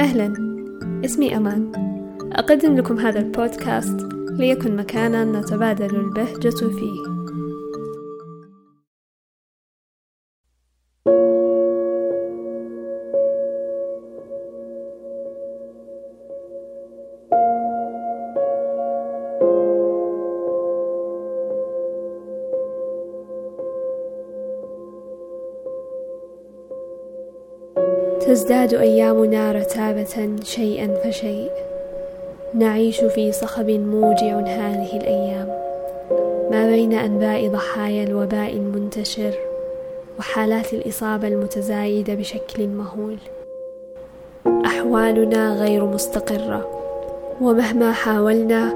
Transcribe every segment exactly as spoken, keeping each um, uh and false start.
أهلاً، اسمي أمان، أقدم لكم هذا البودكاست ليكن مكاناً نتبادل البهجة فيه. تزداد أيامنا رتابة شيئا فشيء، نعيش في صخب موجع هذه الأيام، ما بين أنباء ضحايا الوباء المنتشر وحالات الإصابة المتزايدة بشكل مهول. أحوالنا غير مستقرة، ومهما حاولنا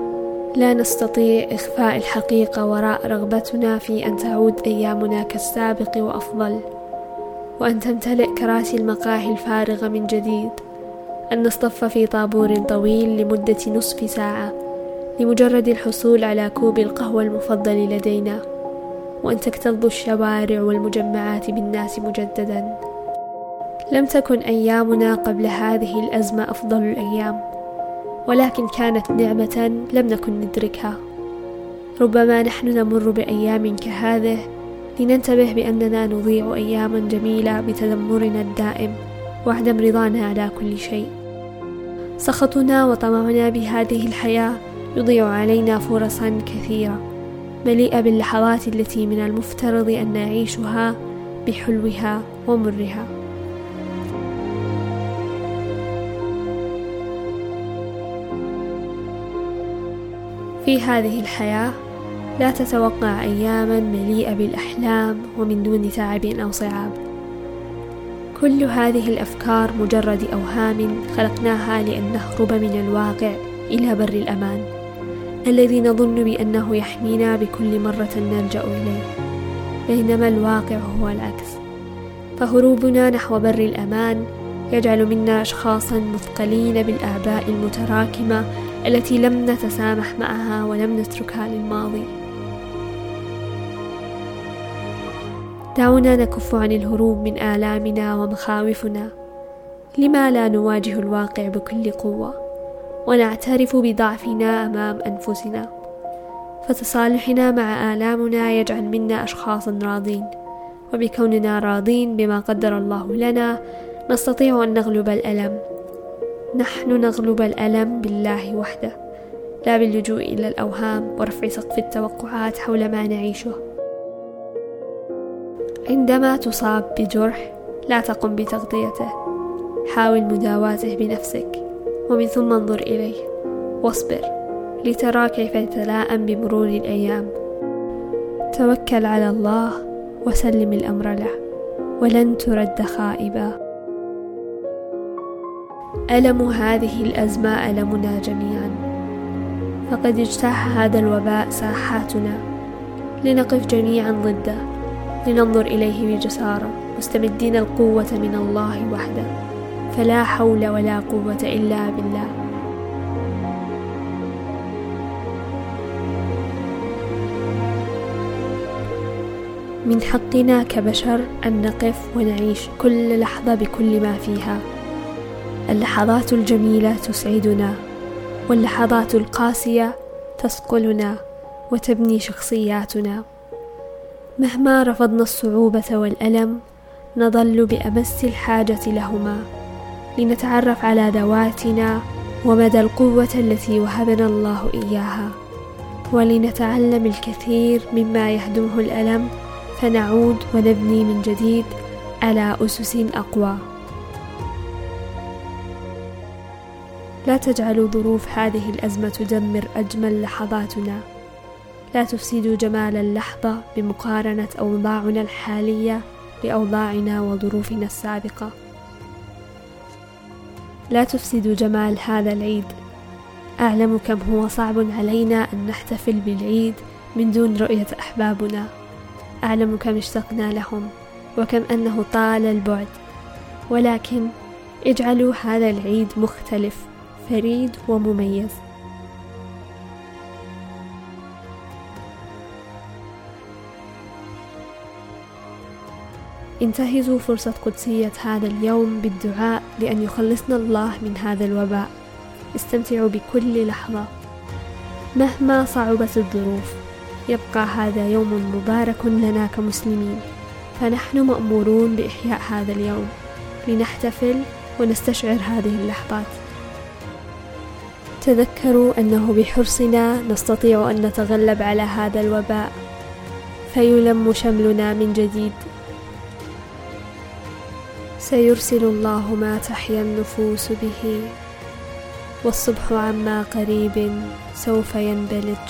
لا نستطيع إخفاء الحقيقة وراء رغبتنا في أن تعود أيامنا كالسابق وأفضل، وأن تمتلئ كراسي المقاهي الفارغة من جديد، أن نصطف في طابور طويل لمدة نصف ساعة لمجرد الحصول على كوب القهوة المفضل لدينا، وأن تكتظ الشوارع والمجمعات بالناس مجددا. لم تكن أيامنا قبل هذه الأزمة أفضل الأيام، ولكن كانت نعمة لم نكن ندركها. ربما نحن نمر بأيام كهذه لننتبه بأننا نضيع أياماً جميلة بتذمرنا الدائم وعدم رضانا على كل شيء. سخطنا وطمعنا بهذه الحياة يضيع علينا فرصاً كثيرة مليئة باللحظات التي من المفترض أن نعيشها بحلوها ومرها. في هذه الحياة لا تتوقع أياماً مليئة بالأحلام ومن دون تعب أو صعاب. كل هذه الأفكار مجرد أوهام خلقناها لأن نهرب من الواقع إلى بر الأمان الذي نظن بأنه يحمينا بكل مرة نلجأ إليه، بينما الواقع هو العكس. فهروبنا نحو بر الأمان يجعل منا أشخاصاً مثقلين بالأعباء المتراكمة التي لم نتسامح معها ولم نتركها للماضي. دعونا نكف عن الهروب من آلامنا ومخاوفنا. لما لا نواجه الواقع بكل قوة ونعترف بضعفنا أمام أنفسنا؟ فتصالحنا مع آلامنا يجعل منا أشخاصا راضين، وبكوننا راضين بما قدر الله لنا نستطيع أن نغلب الألم. نحن نغلب الألم بالله وحده، لا باللجوء إلى الأوهام ورفع سقف التوقعات حول ما نعيشه. عندما تصاب بجرح لا تقم بتغطيته، حاول مداواته بنفسك، ومن ثم انظر إليه واصبر لترى كيف يتلاءم بمرور الأيام. توكل على الله وسلم الأمر له، ولن ترد خائبا. ألم هذه الأزمة ألمنا جميعا، فقد اجتاح هذا الوباء ساحاتنا. لنقف جميعا ضده، لننظر إليه بجسارة مستمدين القوة من الله وحده، فلا حول ولا قوة إلا بالله. من حقنا كبشر أن نقف ونعيش كل لحظة بكل ما فيها. اللحظات الجميلة تسعدنا، واللحظات القاسية تثقلنا وتبني شخصياتنا. مهما رفضنا الصعوبة والألم نظل بأمس الحاجة لهما لنتعرف على ذواتنا ومدى القوة التي وهبنا الله إياها، ولنتعلم الكثير مما يهدمه الألم، فنعود ونبني من جديد على أسس أقوى. لا تجعلوا ظروف هذه الأزمة تدمر أجمل لحظاتنا. لا تفسدوا جمال اللحظة بمقارنة أوضاعنا الحالية بأوضاعنا وظروفنا السابقة. لا تفسدوا جمال هذا العيد. أعلم كم هو صعب علينا أن نحتفل بالعيد من دون رؤية أحبابنا. أعلم كم اشتقنا لهم وكم أنه طال البعد، ولكن اجعلوا هذا العيد مختلف، فريد ومميز. انتهزوا فرصة قدسية هذا اليوم بالدعاء لأن يخلصنا الله من هذا الوباء. استمتعوا بكل لحظة مهما صعبت الظروف. يبقى هذا يوم مبارك لنا كمسلمين، فنحن مأمورون بإحياء هذا اليوم لنحتفل ونستشعر هذه اللحظات. تذكروا أنه بحرصنا نستطيع أن نتغلب على هذا الوباء، فيلم شملنا من جديد. سيرسل الله ما تحيا النفوس به، والصبح عما قريب سوف ينبلج.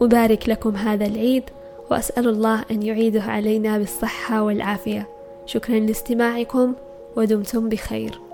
أبارك لكم هذا العيد، وأسأل الله أن يعيده علينا بالصحة والعافية. شكرا لاستماعكم، ودمتم بخير.